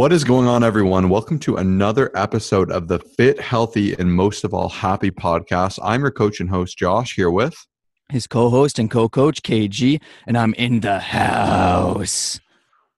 What is going on, everyone? Welcome to another episode of the Fit, Healthy, and Most of All Happy podcast. I'm your coach and host, Josh, here with his co-host and co-coach, KG, and I'm in the house.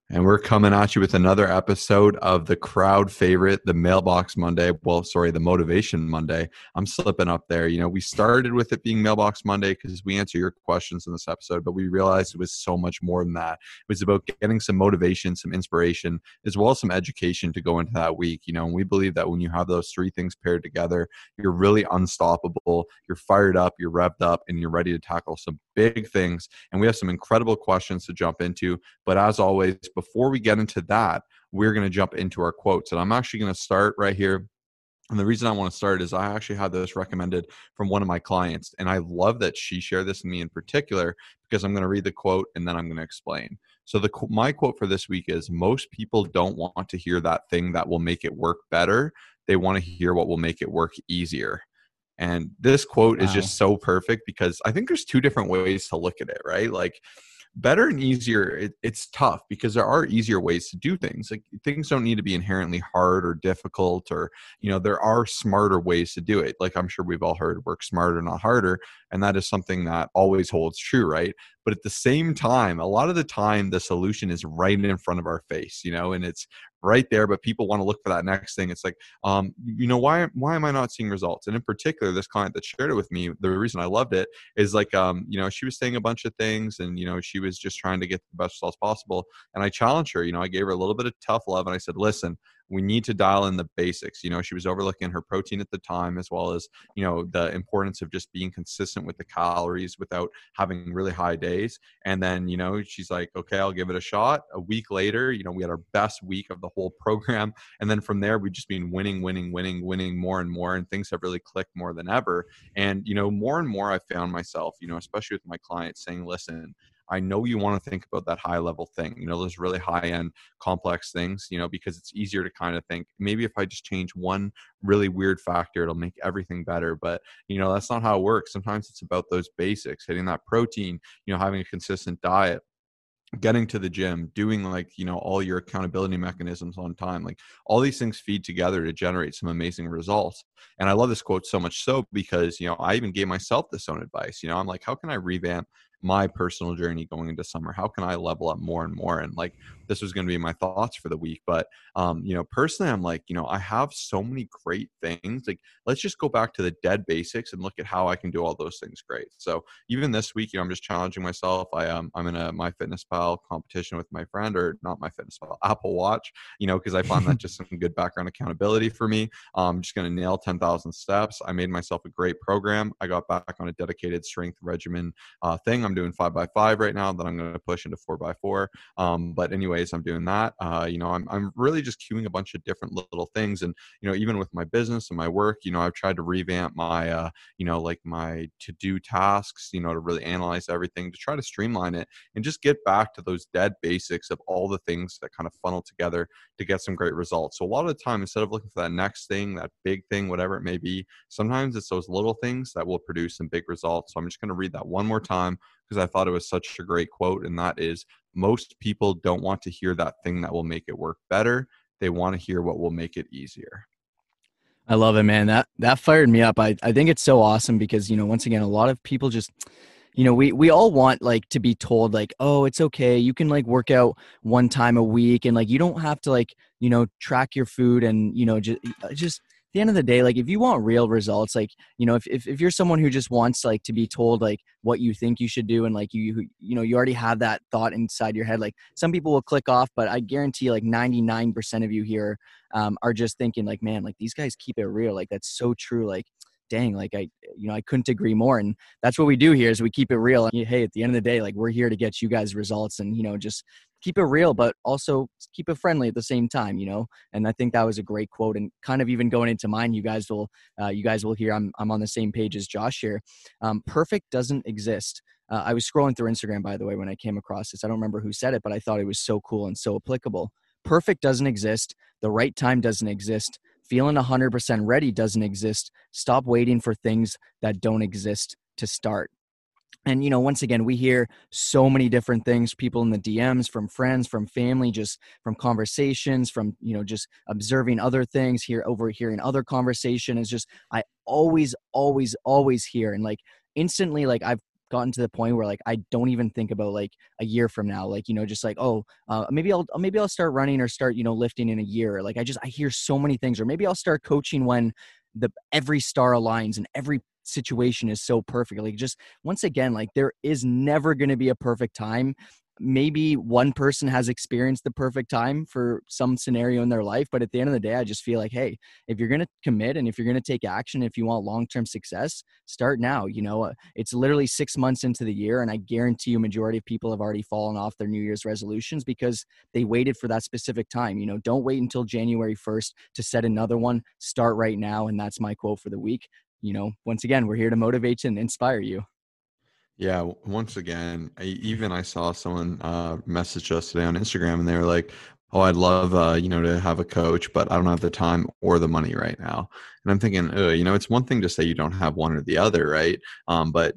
And we're coming at you with another episode of the crowd favorite, the Mailbox Monday. Well, sorry, the Motivation Monday. I'm slipping up there. You know, we started with it being Mailbox Monday because we answer your questions in this episode, but we realized it was so much more than that. It was about getting some motivation, some inspiration, as well as some education to go into that week. You know, and we believe that when you have those three things paired together, you're really unstoppable, you're fired up, you're revved up, and you're ready to tackle some big things. And we have some incredible questions to jump into. But as always, before we get into that, we're going to jump into our quotes. And I'm actually going to start right here. And the reason I want to start is I actually had this recommended from one of my clients. And I love that she shared this with me in particular because I'm going to read the quote and then I'm going to explain. So my quote for this week is, most people don't want to hear that thing that will make it work better. They want to hear what will make it work easier. And this quote is just so perfect because I think there's two different ways to look at it, right? Like, better and easier, it's tough because there are easier ways to do things. Like, things don't need to be inherently hard or difficult, or, you know, there are smarter ways to do it. Like, I'm sure we've all heard, work smarter, not harder. And that is something that always holds true, right? But at the same time, a lot of the time, the solution is right in front of our face, you know, and it's right there, but people want to look for that next thing. It's like, you know, why am I not seeing results? And in particular, this client that shared it with me, the reason I loved it is like, you know, she was saying a bunch of things and, you know, she was just trying to get the best results possible. And I challenged her, you know, I gave her a little bit of tough love and I said, listen, we need to dial in the basics. You know, she was overlooking her protein at the time, as well as, you know, the importance of just being consistent with the calories without having really high days. And then, you know, she's like, okay, I'll give it a shot. A week later, you know, we had our best week of the whole program. And then from there, we've just been winning more and more. And things have really clicked more than ever. And, you know, more and more I found myself, you know, especially with my clients, saying, listen, I know you want to think about that high level thing, you know, those really high end complex things, you know, because it's easier to kind of think, maybe if I just change one really weird factor, it'll make everything better. But, you know, that's not how it works. Sometimes it's about those basics, hitting that protein, you know, having a consistent diet, getting to the gym, doing, like, you know, all your accountability mechanisms on time. Like, all these things feed together to generate some amazing results. And I love this quote so much so because, you know, I even gave myself this own advice. You know, I'm like, how can I revamp my personal journey going into summer? How can I level up more and more? And, like, this was going to be my thoughts for the week. But, you know, personally, I'm like, you know, I have so many great things. Like, let's just go back to the dead basics and look at how I can do all those things great. So even this week, you know, I'm just challenging myself. I'm in a MyFitnessPal competition with my friend, or not MyFitnessPal, Apple Watch, you know, because I find that just some good background accountability for me. I'm just going to nail 10,000 steps. I made myself a great program. I got back on a dedicated strength regimen thing. I'm doing 5x5 right now, then I'm going to push into 4x4. But anyways, I'm doing that. You know, I'm really just queuing a bunch of different little things. And, you know, even with my business and my work, you know, I've tried to revamp my, you know, like my to-do tasks, you know, to really analyze everything, to try to streamline it and just get back to those dead basics of all the things that kind of funnel together to get some great results. So a lot of the time, instead of looking for that next thing, that big thing, whatever it may be, sometimes it's those little things that will produce some big results. So I'm just going to read that one more time, because I thought it was such a great quote. And that is, most people don't want to hear that thing that will make it work better. They want to hear what will make it easier. I love it, man. That fired me up. I think it's so awesome because, you know, once again, a lot of people just, you know, we all want, like, to be told, like, oh, it's okay. You can, like, work out one time a week and, like, you don't have to, like, you know, track your food and, you know, just at the end of the day, like, if you want real results, like, you know, if you're someone who just wants, like, to be told, like, what you think you should do, and, like, you know, you already have that thought inside your head, like, some people will click off, but I guarantee, like, 99% of you here are just thinking, like, man, like, these guys keep it real, like, that's so true, like, dang, like, I couldn't agree more. And that's what we do here, is we keep it real. And, hey, at the end of the day, like, we're here to get you guys results, and, you know, just keep it real, but also keep it friendly at the same time, you know? And I think that was a great quote, and kind of even going into mine, you guys will hear I'm on the same page as Josh here. Perfect doesn't exist. I was scrolling through Instagram, by the way, when I came across this. I don't remember who said it, but I thought it was so cool and so applicable. Perfect doesn't exist. The right time doesn't exist. Feeling 100% ready doesn't exist. Stop waiting for things that don't exist to start. And, you know, once again, we hear so many different things, people in the DMs, from friends, from family, just from conversations, from, you know, just observing other things here, overhearing other conversation is just, I always hear. And like instantly, like I've gotten to the point where like I don't even think about like a year from now, like, you know, just like, oh, maybe I'll start running or start, you know, lifting in a year. Like I hear so many things, or maybe I'll start coaching when every star aligns and every situation is so perfect. Like just once again, like there is never going to be a perfect time. Maybe one person has experienced the perfect time for some scenario in their life. But at the end of the day, I just feel like, hey, if you're going to commit and if you're going to take action, if you want long-term success, start now. You know, it's literally 6 months into the year. And I guarantee you, majority of people have already fallen off their New Year's resolutions because they waited for that specific time. You know, don't wait until January 1st to set another one. Start right now. And that's my quote for the week. You know, once again, we're here to motivate and inspire you. Yeah. Once again, I saw someone message us today on Instagram and they were like, oh, I'd love, you know, to have a coach, but I don't have the time or the money right now. And I'm thinking, you know, it's one thing to say you don't have one or the other, right? But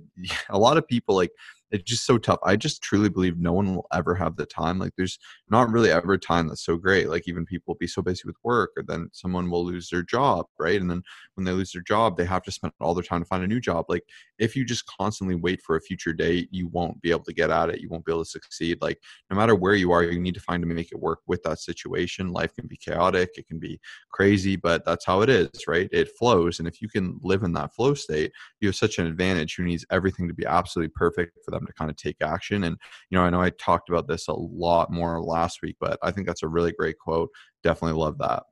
a lot of people, like, it's just so tough. I just truly believe no one will ever have the time. Like there's not really ever time that's so great. Like even people will be so busy with work, or then someone will lose their job, right? And then when they lose their job, they have to spend all their time to find a new job. Like if you just constantly wait for a future date, you won't be able to get at it. You won't be able to succeed. Like no matter where you are, you need to find to make it work with that situation. Life can be chaotic. It can be crazy, but that's how it is, right? It flows. And if you can live in that flow state, you have such an advantage who needs everything to be absolutely perfect for them to kind of take action. And, you know I talked about this a lot more last week, but I think that's a really great quote. Definitely love that.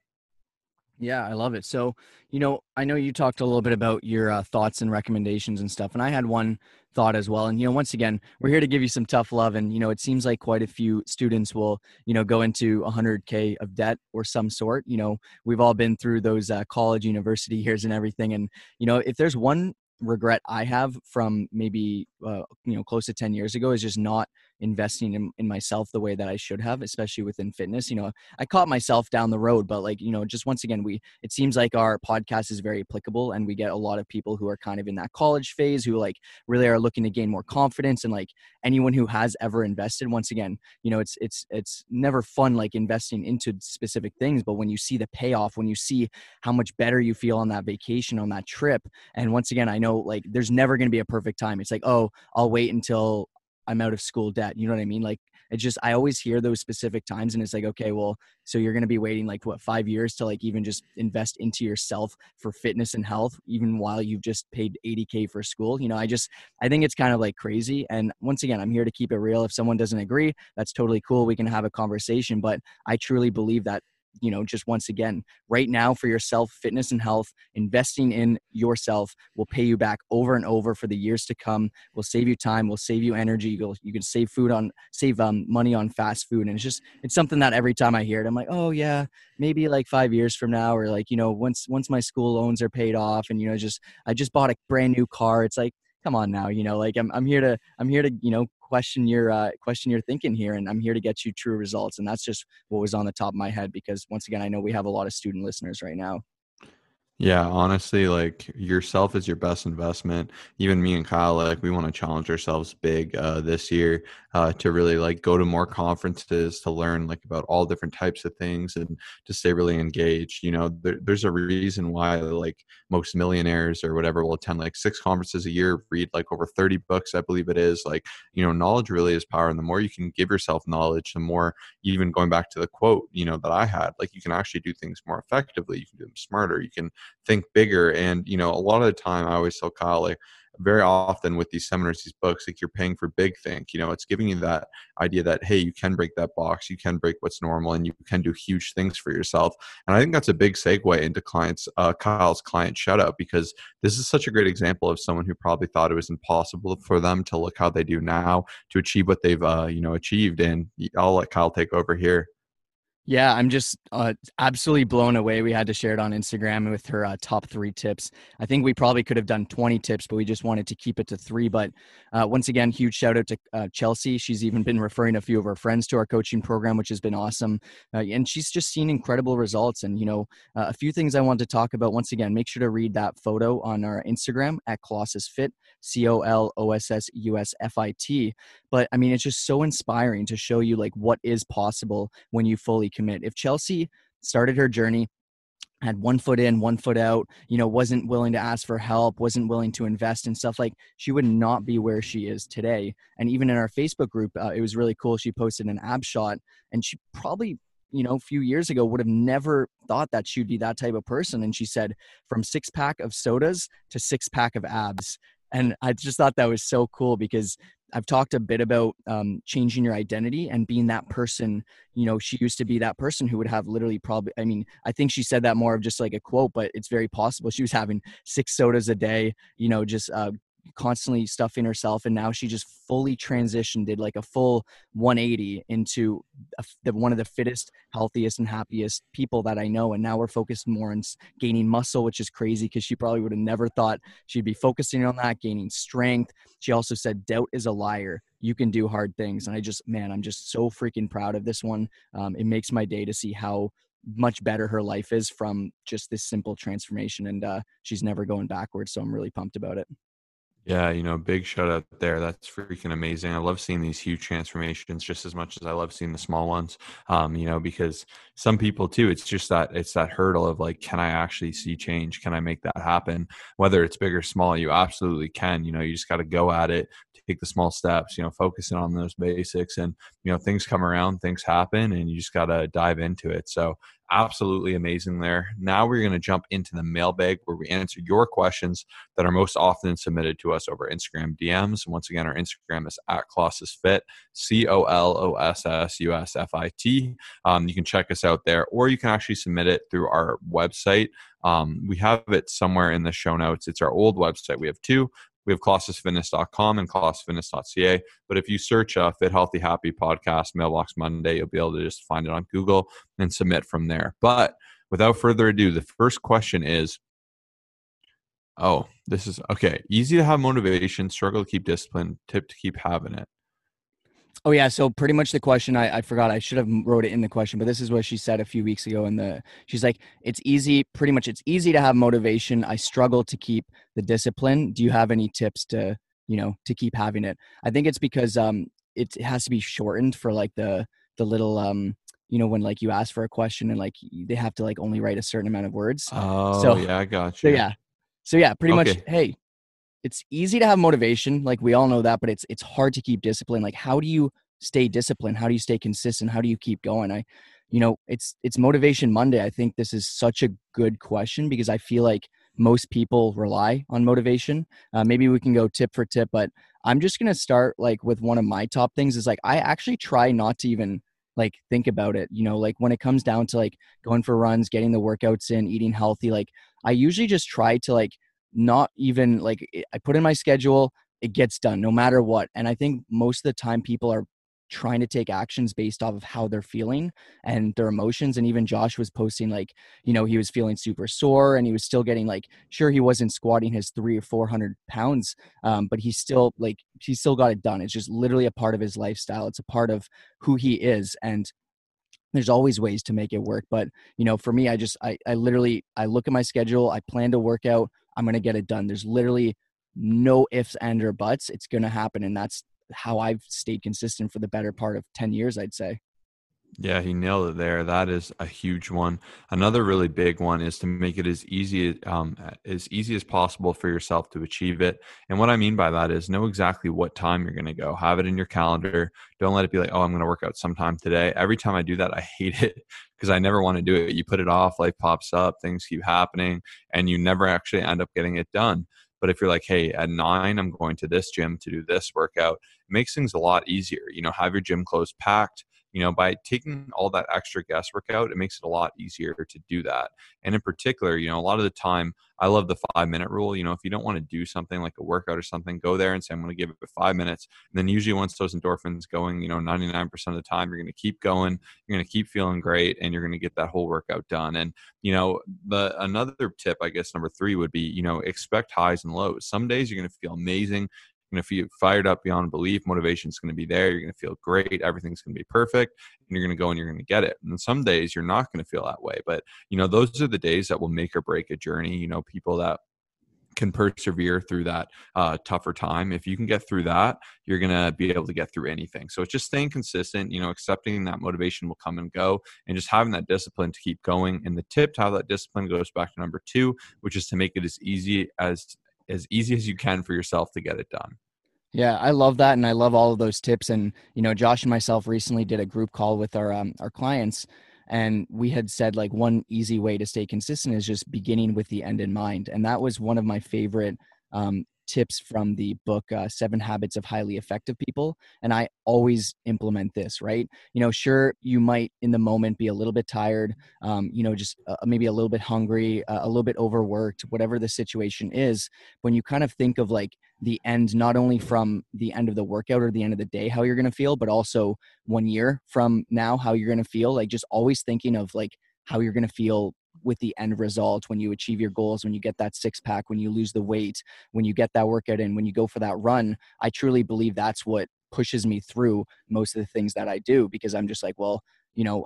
Yeah, I love it. So, you know, I know you talked a little bit about your thoughts and recommendations and stuff. And I had one thought as well. And, you know, once again, we're here to give you some tough love. And, you know, it seems like quite a few students will, you know, go into 100K of debt or some sort. You know, we've all been through those college, university years and everything. And, you know, if there's one regret I have from maybe, you know, close to 10 years ago is just not investing in myself the way that I should have, especially within fitness. You know, I caught myself down the road, but like, you know, just once again, it seems like our podcast is very applicable and we get a lot of people who are kind of in that college phase who like really are looking to gain more confidence. And like anyone who has ever invested, once again, you know, it's never fun, like investing into specific things, but when you see the payoff, when you see how much better you feel on that vacation, on that trip. And once again, I know like there's never going to be a perfect time. It's like, oh, I'll wait until I'm out of school debt. You know what I mean? Like it's just, I always hear those specific times and it's like, okay, well, so you're going to be waiting like what, 5 years to like even just invest into yourself for fitness and health, even while you've just paid $80K for school. You know, I think it's kind of like crazy. And once again, I'm here to keep it real. If someone doesn't agree, that's totally cool. We can have a conversation, but I truly believe that, you know, just once again, right now for yourself, fitness and health, investing in yourself will pay you back over and over for the years to come. Will save you time, will save you energy. You can save money on fast food. And it's something that every time I hear it, I'm like, oh yeah, maybe like 5 years from now, or like, you know, once my school loans are paid off and, you know, I just bought a brand new car. It's like, come on now, you know, like I'm here to, you know, question your thinking here, and I'm here to get you true results. And that's just what was on the top of my head, because once again, I know we have a lot of student listeners right now. Yeah, honestly, like yourself is your best investment. Even me and Kyle, like we want to challenge ourselves big this year to really like go to more conferences, to learn like about all different types of things, and to stay really engaged. You know, there's a reason why like most millionaires or whatever will attend like 6 conferences a year, read like over 30 books, I believe it is. Like, you know, knowledge really is power. And the more you can give yourself knowledge, the more, even going back to the quote, you know, that I had, like you can actually do things more effectively. You can do them smarter. You can think bigger. And, you know, a lot of the time I always tell Kyle, like very often with these seminars, these books, like you're paying for big think, you know, it's giving you that idea that, hey, you can break that box, you can break what's normal, and you can do huge things for yourself. And I think that's a big segue into Kyle's client shout out, because this is such a great example of someone who probably thought it was impossible for them to look how they do now to achieve what they've, you know, achieved. And I'll let Kyle take over here. Yeah, I'm just absolutely blown away. We had to share it on Instagram with her top 3 tips. I think we probably could have done 20 tips, but we just wanted to keep it to 3. But once again, huge shout out to Chelsea. She's even been referring a few of her friends to our coaching program, which has been awesome. And she's just seen incredible results. And, you know, a few things I want to talk about. Once again, make sure to read that photo on our Instagram at Colossus Fit, COLOSSUSFIT. But I mean, it's just so inspiring to show you like what is possible when you fully commit. If Chelsea started her journey, had one foot in, one foot out, you know, wasn't willing to ask for help, wasn't willing to invest in stuff, like she would not be where she is today. And even in our Facebook group, it was really cool. She posted an ab shot and she probably, you know, a few years ago would have never thought that she'd be that type of person. And she said from 6-pack of sodas to 6-pack of abs. And I just thought that was so cool because I've talked a bit about changing your identity and being that person. You know, she used to be that person who would have literally probably, I mean, I think she said that more of just like a quote, but it's very possible. She was having 6 sodas a day, you know, just constantly stuffing herself. And now she just fully transitioned, did like a full 180 into one of the fittest, healthiest, and happiest people that I know. And now we're focused more on gaining muscle, which is crazy because she probably would have never thought she'd be focusing on that, gaining strength. She also said, doubt is a liar. You can do hard things. And I just, man, I'm just so freaking proud of this one. It makes my day to see how much better her life is from just this simple transformation. And she's never going backwards. So I'm really pumped about it. Yeah, you know, big shout out there. That's freaking amazing. I love seeing these huge transformations just as much as I love seeing the small ones, you know, because some people too, it's just that, it's that hurdle of like, can I actually see change? Can I make that happen? Whether it's big or small, you absolutely can. You know, you just got to go at it, take the small steps, you know, focusing on those basics and, you know, things come around, things happen, and you just got to dive into it. So absolutely amazing there. Now we're going to jump into the mailbag where we answer your questions that are most often submitted to us over Instagram DMs. Once again, our Instagram is at Colossus Fit, COLOSSUSFIT. You can check us out there, or you can actually submit it through our website. We have it somewhere in the show notes. It's our old website. We have 2. We have colossusfitness.com and colossusfitness.ca. But if you search Fit, Healthy, Happy podcast, Mailbox Monday, you'll be able to just find it on Google and submit from there. But without further ado, the first question is, oh, this is okay. Easy to have motivation, struggle to keep discipline, tip to keep having it. Oh yeah. So pretty much the question, I forgot, I should have wrote it in the question, but this is what she said a few weeks ago. She's like, it's easy to have motivation. I struggle to keep the discipline. Do you have any tips to, you know, to keep having it? I think it's because it has to be shortened for like the little, you know, when like you ask for a question and like they have to like only write a certain amount of words. Oh, so, yeah, I got you. So yeah, pretty much, hey. It's easy to have motivation. Like we all know that, but it's hard to keep discipline. Like how do you stay disciplined? How do you stay consistent? How do you keep going? You know, it's Motivation Monday. I think this is such a good question because I feel like most people rely on motivation. Maybe we can go tip for tip, but I'm just going to start like with one of my top things is like, I actually try not to even like think about it, you know, like when it comes down to like going for runs, getting the workouts in, eating healthy, like I usually just try to like, not even like I put in my schedule, it gets done no matter what. And I think most of the time people are trying to take actions based off of how they're feeling and their emotions. And even Josh was posting like, you know, he was feeling super sore and he was still getting like, sure, he wasn't squatting his 300 or 400 pounds, but he still got it done. It's just literally a part of his lifestyle. It's a part of who he is. And there's always ways to make it work. But, you know, for me, I look at my schedule, I plan to work out, I'm going to get it done. There's literally no ifs, ands, or buts. It's going to happen. And that's how I've stayed consistent for the better part of 10 years, I'd say. Yeah, he nailed it there. That is a huge one. Another really big one is to make it as easy as possible for yourself to achieve it. And what I mean by that is know exactly what time you're going to go. Have it in your calendar. Don't let it be like, oh, I'm going to work out sometime today. Every time I do that, I hate it because I never want to do it. You put it off, life pops up, things keep happening, and you never actually end up getting it done. But if you're like, hey, at 9, I'm going to this gym to do this workout, it makes things a lot easier. You know, have your gym clothes packed. you know, by taking all that extra guesswork out, it makes it a lot easier to do that. And in particular, you know, a lot of the time, I love the 5-minute rule. You know, if you don't want to do something like a workout or something, go there and say, I'm going to give it 5 minutes. And then usually once those endorphins going, you know, 99% of the time, you're going to keep going, you're going to keep feeling great, and you're going to get that whole workout done. And, you know, another tip, I guess, number 3 would be, you know, expect highs and lows. Some days you're going to feel amazing. And if you're fired up beyond belief, motivation's going to be there. You're going to feel great. Everything's going to be perfect. And you're going to go and you're going to get it. And some days you're not going to feel that way. But, you know, those are the days that will make or break a journey. You know, people that can persevere through that tougher time. If you can get through that, you're going to be able to get through anything. So it's just staying consistent, you know, accepting that motivation will come and go, and just having that discipline to keep going. And the tip to how that discipline goes back to number 2, which is to make it as easy as you can for yourself to get it done. Yeah, I love that. And I love all of those tips. And, you know, Josh and myself recently did a group call with our clients, and we had said, like, one easy way to stay consistent is just beginning with the end in mind. And that was one of my favorite tips from the book, 7 Habits of Highly Effective People. And I always implement this, right? You know, sure, you might in the moment be a little bit tired, you know, just maybe a little bit hungry, a little bit overworked, whatever the situation is. When you kind of think of like the end, not only from the end of the workout or the end of the day, how you're going to feel, but also 1 year from now, how you're going to feel, like just always thinking of like how you're going to feel with the end result, when you achieve your goals, when you get that 6-pack, when you lose the weight, when you get that workout in, when you go for that run. I truly believe that's what pushes me through most of the things that I do, because I'm just like, well, you know,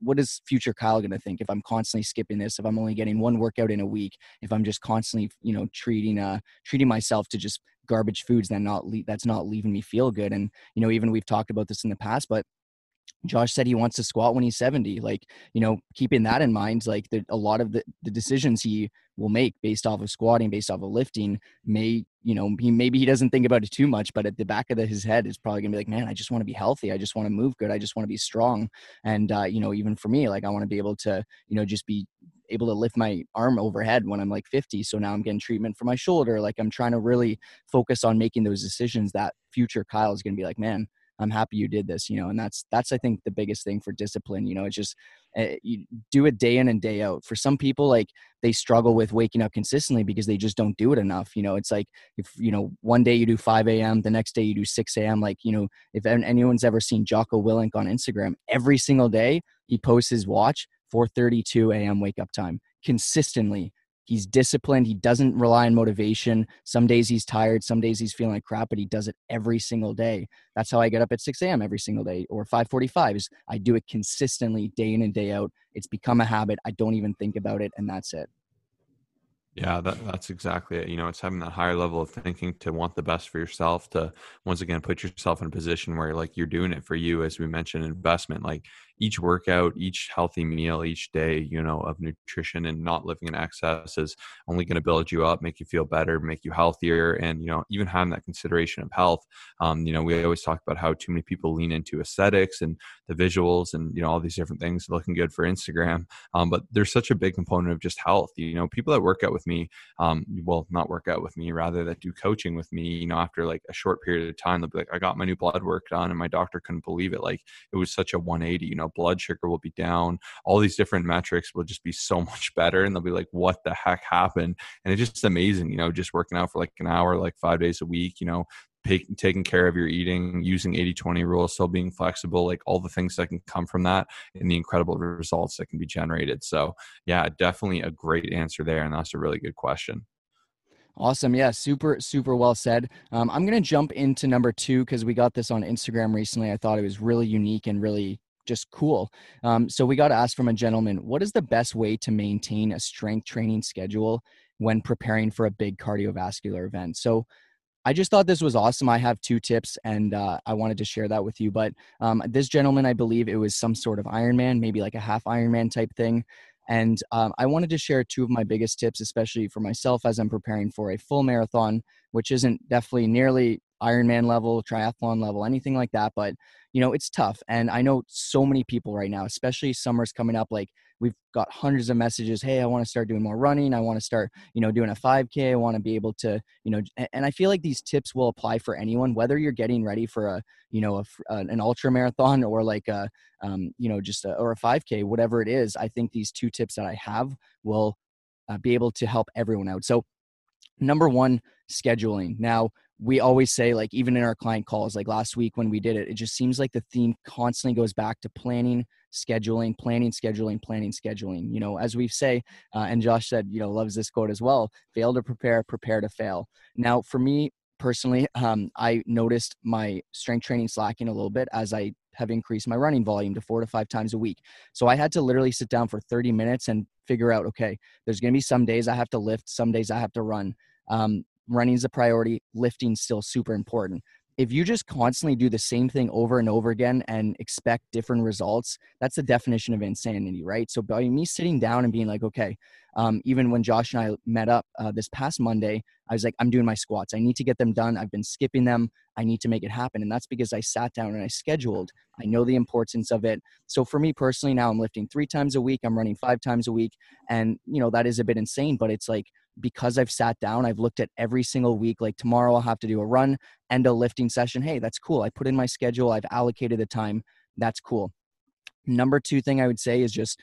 what is future Kyle going to think if I'm constantly skipping this, if I'm only getting one workout in a week, if I'm just constantly, you know, treating myself to just garbage foods that's not leaving me feel good. And, you know, even we've talked about this in the past, but Josh said he wants to squat when he's 70, like, you know, keeping that in mind, like a lot of the decisions he will make based off of squatting, based off of lifting may, you know, maybe he doesn't think about it too much, but at the back of his head is probably gonna be like, man, I just want to be healthy. I just want to move good. I just want to be strong. And, you know, even for me, like, I want to be able to, you know, just be able to lift my arm overhead when I'm like 50. So now I'm getting treatment for my shoulder. Like, I'm trying to really focus on making those decisions that future Kyle is going to be like, man, I'm happy you did this, you know. And that's, I think, the biggest thing for discipline, you know. It's just, you do it day in and day out. For some people, like, they struggle with waking up consistently because they just don't do it enough. You know, it's like, if, you know, one day you do 5 a.m., the next day you do 6 a.m. Like, you know, if anyone's ever seen Jocko Willink on Instagram, every single day he posts his watch, 4:32 a.m. wake up time, consistently. He's disciplined. He doesn't rely on motivation. Some days he's tired. Some days he's feeling like crap, but he does it every single day. That's how I get up at 6 a.m. every single day, or 5:45 is I do it consistently day in and day out. It's become a habit. I don't even think about it, and that's it. Yeah, that's exactly it. You know, it's having that higher level of thinking to want the best for yourself, to once again put yourself in a position where, like, you're doing it for you, as we mentioned, investment, like each workout, each healthy meal, each day, you know, of nutrition, and not living in excess is only going to build you up, make you feel better, make you healthier. And, you know, even having that consideration of health, you know, we always talk about how too many people lean into aesthetics and the visuals and, you know, all these different things looking good for Instagram. But there's such a big component of just health. You know, people that work out with me, that do coaching with me, you know, after like a short period of time, they'll be like, I got my new blood work done and my doctor couldn't believe it. Like, it was such a 180, you know, blood sugar will be down, all these different metrics will just be so much better. And they'll be like, what the heck happened? And it's just amazing, you know, just working out for like an hour, like 5 days a week, you know, taking care of your eating, using 80-20 rules, still being flexible, like all the things that can come from that and the incredible results that can be generated. So yeah, definitely a great answer there. And that's a really good question. Awesome. Yeah. Super, super well said. I'm going to jump into number 2 because we got this on Instagram recently. I thought it was really unique and really just cool. So we got asked from a gentleman, what is the best way to maintain a strength training schedule when preparing for a big cardiovascular event? So I just thought this was awesome. I have 2 tips and I wanted to share that with you. But this gentleman, I believe it was some sort of Ironman, maybe like a half Ironman type thing. And I wanted to share 2 of my biggest tips, especially for myself as I'm preparing for a full marathon, which isn't definitely nearly Ironman level, triathlon level, anything like that. But, you know, it's tough. And I know so many people right now, especially summer's coming up, like we've got hundreds of messages. Hey, I want to start doing more running. I want to start, you know, doing a 5K. I want to be able to, you know, and I feel like these tips will apply for anyone, whether you're getting ready for a, you know, an ultra marathon or like a, you know, just or a 5K, whatever it is. I think these two tips that I have will be able to help everyone out. So number one, scheduling. Now, we always say, like, even in our client calls, like last week when we did it, it just seems like the theme constantly goes back to planning, scheduling, planning, scheduling, planning, scheduling. You know, as we say, and Josh said, you know, loves this quote as well, fail to prepare, prepare to fail. Now, for me personally, I noticed my strength training slacking a little bit as I have increased my running volume to 4 to 5 times a week. So I had to literally sit down for 30 minutes and figure out, okay, there's going to be some days I have to lift, some days I have to run. Running is a priority, lifting's still super important. If you just constantly do the same thing over and over again and expect different results, that's the definition of insanity, right? So by me sitting down and being like, okay, even when Josh and I met up this past Monday, I was like, I'm doing my squats. I need to get them done. I've been skipping them. I need to make it happen. And that's because I sat down and I scheduled. I know the importance of it. So for me personally, now I'm lifting 3 times a week. I'm running 5 times a week. And, you know, that is a bit insane, but it's like, because I've sat down, I've looked at every single week, like tomorrow I'll have to do a run and a lifting session. Hey, that's cool. I put in my schedule. I've allocated the time. That's cool. Number 2 thing I would say is just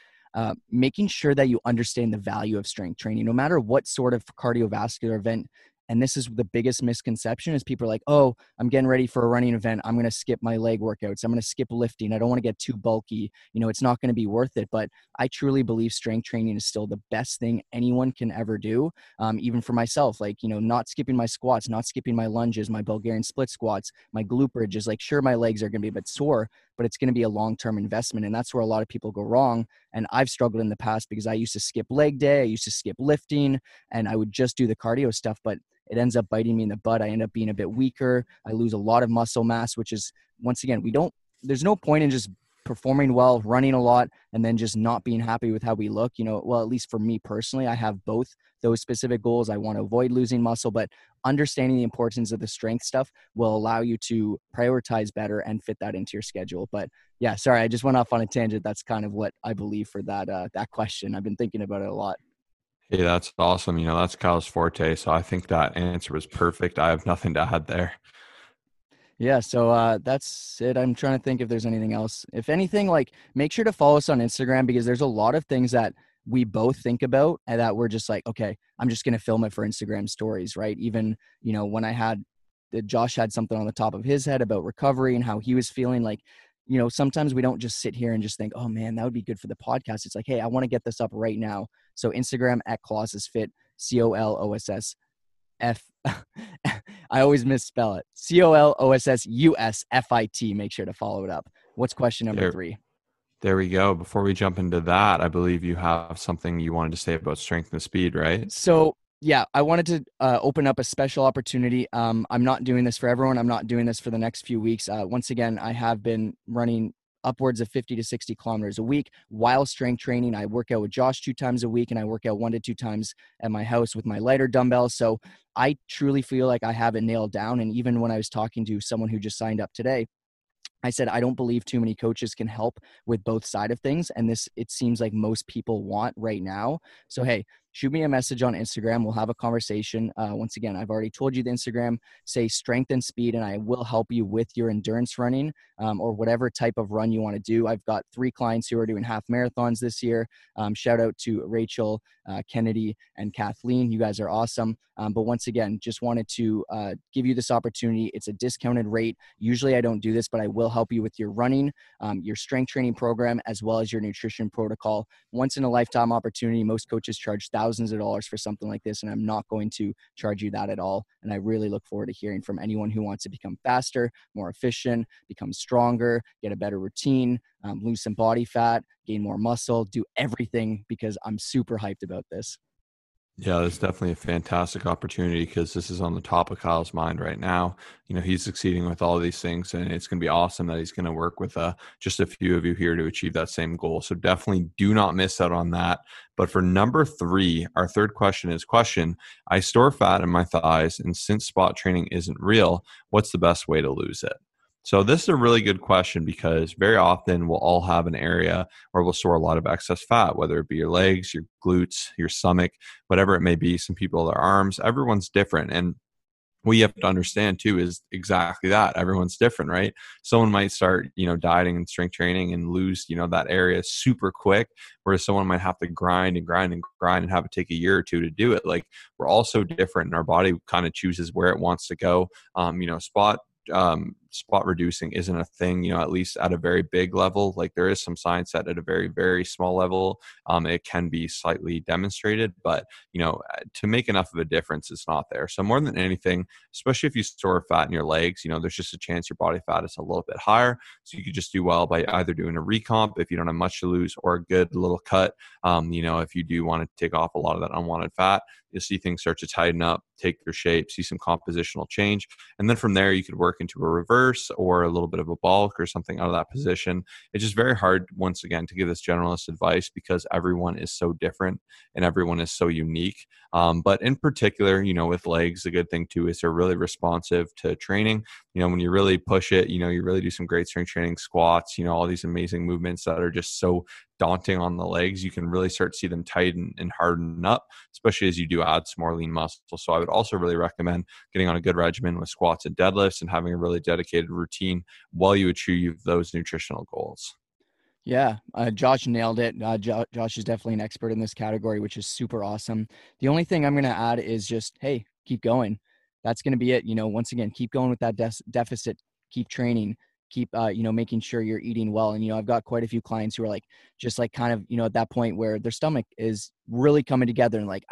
making sure that you understand the value of strength training, no matter what sort of cardiovascular event. And this is the biggest misconception is people are like, oh, I'm getting ready for a running event. I'm going to skip my leg workouts. I'm going to skip lifting. I don't want to get too bulky. You know, it's not going to be worth it. But I truly believe strength training is still the best thing anyone can ever do. Even for myself, like, you know, not skipping my squats, not skipping my lunges, my Bulgarian split squats, my glute bridges, like sure, my legs are going to be a bit sore, but it's going to be a long-term investment. And that's where a lot of people go wrong. And I've struggled in the past because I used to skip leg day. I used to skip lifting and I would just do the cardio stuff, but it ends up biting me in the butt. I end up being a bit weaker. I lose a lot of muscle mass, which is, once again, there's no point in just performing well, running a lot, and then just not being happy with how we look. You know, well, at least for me personally, I have both those specific goals. I want to avoid losing muscle, but understanding the importance of the strength stuff will allow you to prioritize better and fit that into your schedule. But yeah, sorry, I just went off on a tangent. That's kind of what I believe for that question. I've been thinking about it a lot. Hey, that's awesome. You know, that's Kyle's forte. So I think that answer was perfect. I have nothing to add there. Yeah, so that's it. I'm trying to think if there's anything else. If anything, like, make sure to follow us on Instagram because there's a lot of things that we both think about and that we're just like, okay, I'm just going to film it for Instagram stories, right? Even, you know, when Josh had something on the top of his head about recovery and how he was feeling, like, you know, sometimes we don't just sit here and just think, oh man, that would be good for the podcast. It's like, hey, I want to get this up right now. So Instagram at Colossus Fit, COLOSSF. I always misspell it. COLOSSUSFIT. Make sure to follow it up. What's question number 3? There we go. Before we jump into that, I believe you have something you wanted to say about strength and speed, right? So yeah, I wanted to open up a special opportunity. I'm not doing this for everyone. I'm not doing this for the next few weeks. Once again, I have been running upwards of 50 to 60 kilometers a week while strength training. I work out with Josh 2 times a week and I work out 1 to 2 times at my house with my lighter dumbbells. So I truly feel like I have it nailed down. And even when I was talking to someone who just signed up today, I said, I don't believe too many coaches can help with both sides of things. And this, it seems like most people want right now. So, hey, shoot me a message on Instagram. We'll have a conversation. Once again, I've already told you the Instagram, say strength and speed, and I will help you with your endurance running or whatever type of run you want to do. I've got 3 clients who are doing half marathons this year. Shout out to Rachel, Kennedy, and Kathleen. You guys are awesome. But once again, just wanted to give you this opportunity. It's a discounted rate. Usually I don't do this, but I will help you with your running, your strength training program, as well as your nutrition protocol. Once in a lifetime opportunity. Most coaches charge thousands of dollars for something like this, and I'm not going to charge you that at all. And I really look forward to hearing from anyone who wants to become faster, more efficient, become stronger, get a better routine, lose some body fat, gain more muscle, do everything because I'm super hyped about this. Yeah, that's definitely a fantastic opportunity because this is on the top of Kyle's mind right now. You know, he's succeeding with all of these things, and it's going to be awesome that he's going to work with just a few of you here to achieve that same goal. So definitely do not miss out on that. But for number three, our third question is, I store fat in my thighs, and since spot training isn't real, what's the best way to lose it? So this is a really good question because very often we'll all have an area where we'll store a lot of excess fat, whether it be your legs, your glutes, your stomach, whatever it may be. Some people, their arms, everyone's different. And what you have to understand too is exactly that. Everyone's different, right? Someone might start, you know, dieting and strength training and lose, you know, that area super quick, whereas someone might have to grind and have it take a year or two to do it. Like, we're all so different, and our body kind of chooses where it wants to go. You know, spot reducing isn't a thing, you know, at least at a very big level. Like, there is some science that at a very, very small level, it can be slightly demonstrated, but, you know, to make enough of a difference, it's not there. So more than anything, especially if you store fat in your legs, you know, there's just a chance your body fat is a little bit higher. So you could just do well by either doing a recomp if you don't have much to lose, or a good little cut. You know, if you do want to take off a lot of that unwanted fat, you'll see things start to tighten up, take their shape, see some compositional change. And then from there, you could work into a reverse or a little bit of a bulk or something out of that position. It's just very hard, once again, to give this generalist advice because everyone is so different and everyone is so unique. But in particular, you know, with legs, the good thing too is they're really responsive to training. You know, when you really push it, you know, you really do some great strength training, squats, you know, all these amazing movements that are just so daunting on the legs, you can really start to see them tighten and harden up, especially as you do add some more lean muscle. So I would also really recommend getting on a good regimen with squats and deadlifts and having a really dedicated routine while you achieve those nutritional goals. Yeah, Josh nailed it. Josh is definitely an expert in this category, which is super awesome. The only thing I'm going to add is just, hey, keep going. That's going to be it. You know, once again, keep going with that deficit, keep training, keep, you know, making sure you're eating well. And, you know, I've got quite a few clients who are like, just like kind of, you know, at that point where their stomach is really coming together and like,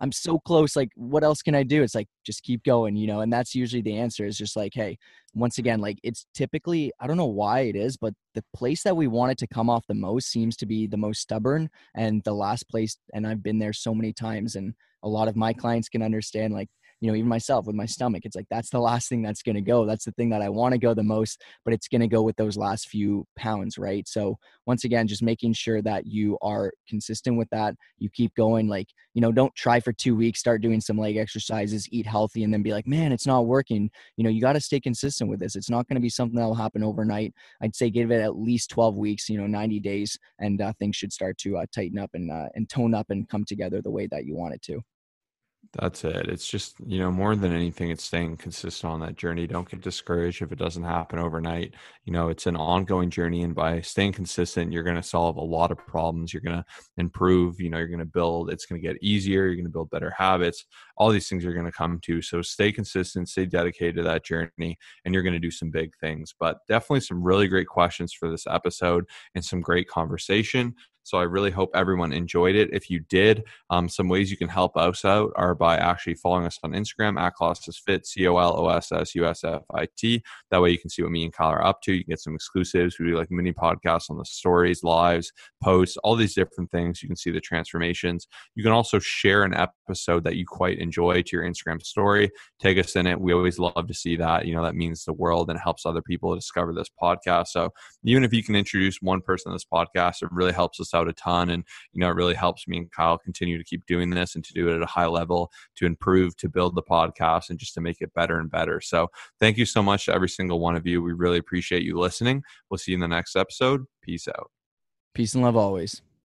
I'm so close. Like, what else can I do? It's like, just keep going, you know? And that's usually the answer is just like, hey, once again, like it's typically, I don't know why it is, but the place that we want it to come off the most seems to be the most stubborn and the last place. And I've been there so many times, and a lot of my clients can understand, like, you know, even myself with my stomach, it's like, that's the last thing that's going to go. That's the thing that I want to go the most, but it's going to go with those last few pounds, right? So once again, just making sure that you are consistent with that. You keep going, like, you know, don't try for 2 weeks, start doing some leg exercises, eat healthy, and then be like, man, it's not working. You know, you got to stay consistent with this. It's not going to be something that will happen overnight. I'd say give it at least 12 weeks, you know, 90 days, and things should start to tighten up and tone up and come together the way that you want it to. That's it. It's just, you know, more than anything, it's staying consistent on that journey. Don't get discouraged if it doesn't happen overnight. You know, it's an ongoing journey, and by staying consistent, you're going to solve a lot of problems. You're going to improve, you know, you're going to build, it's going to get easier. You're going to build better habits. All these things are going to come to. So stay consistent, stay dedicated to that journey, and you're going to do some big things. But definitely some really great questions for this episode and some great conversation. So I really hope everyone enjoyed it. If you did, some ways you can help us out are by actually following us on Instagram at Colossus Fit, COLOSSUSFIT. That way you can see what me and Kyle are up to. You can get some exclusives. We do like mini podcasts on the stories, lives, posts, all these different things. You can see the transformations. You can also share an episode that you quite enjoy to your Instagram story. Take us in it. We always love to see that. You know, that means the world and helps other people discover this podcast. So even if you can introduce one person to this podcast, it really helps us out a ton. And, you know, it really helps me and Kyle continue to keep doing this and to do it at a high level, to improve, to build the podcast, and just to make it better and better. So thank you so much to every single one of you. We really appreciate you listening. We'll see you in the next episode. Peace out. Peace and love always.